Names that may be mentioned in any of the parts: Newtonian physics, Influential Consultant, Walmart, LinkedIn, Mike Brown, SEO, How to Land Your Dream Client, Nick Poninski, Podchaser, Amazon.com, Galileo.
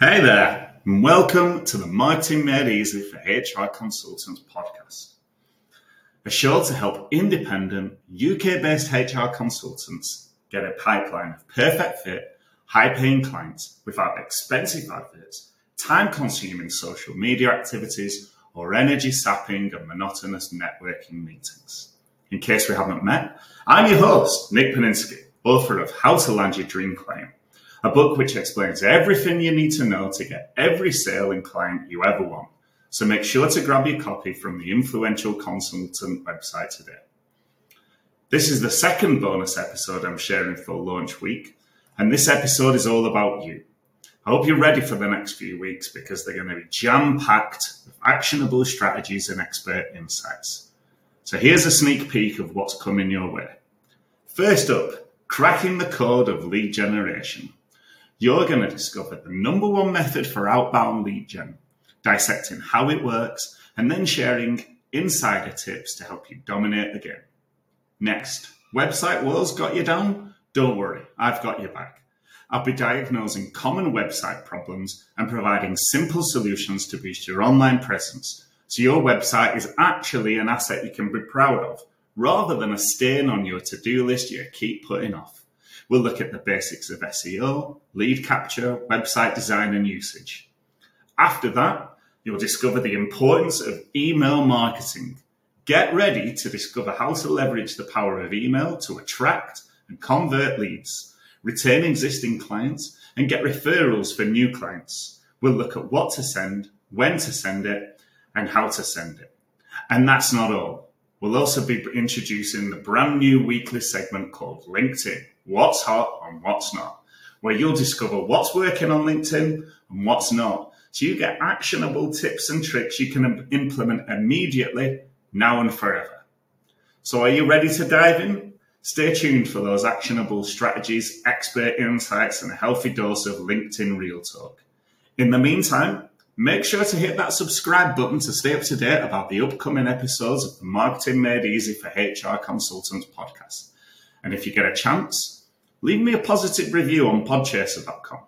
Hey there, and welcome to the Mighty Made Easy for HR Consultants podcast, a show to help independent UK-based HR consultants get a pipeline of perfect fit, high-paying clients without expensive adverts, time-consuming social media activities, or energy-sapping and monotonous networking meetings. In case we haven't met, I'm your host, Nick Poninski, author of How to Land Your Dream Client, a book which explains everything you need to know to get every sale and client you ever want. So make sure to grab your copy from the Influential Consultant website today. This is the second bonus episode I'm sharing for launch week, and this episode is all about you. I hope you're ready for the next few weeks because they're going to be jam-packed with actionable strategies and expert insights. So here's a sneak peek of what's coming your way. First up, cracking the code of lead generation. You're going to discover the number one method for outbound lead gen, dissecting how it works, and then sharing insider tips to help you dominate the game. Next, website walls got you down? Don't worry, I've got your back. I'll be diagnosing common website problems and providing simple solutions to boost your online presence, so your website is actually an asset you can be proud of, rather than a stain on your to-do list you keep putting off. We'll look at the basics of SEO, lead capture, website design and usage. After that, you'll discover the importance of email marketing. Get ready to discover how to leverage the power of email to attract and convert leads, retain existing clients, and get referrals for new clients. We'll look at what to send, when to send it, and how to send it. And that's not all. We'll also be introducing the brand new weekly segment called LinkedIn. What's hot and what's not, where you'll discover what's working on LinkedIn and what's not, so you get actionable tips and tricks you can implement immediately, now and forever. So are you ready to dive in? Stay tuned for those actionable strategies, expert insights, and a healthy dose of LinkedIn Real Talk. In the meantime, make sure to hit that subscribe button to stay up to date about the upcoming episodes of the Marketing Made Easy for HR Consultants podcast. And if you get a chance, leave me a positive review on podchaser.com.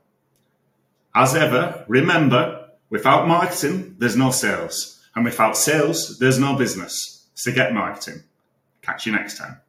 As ever, remember, without marketing, there's no sales. And without sales, there's no business. So get marketing. Catch you next time.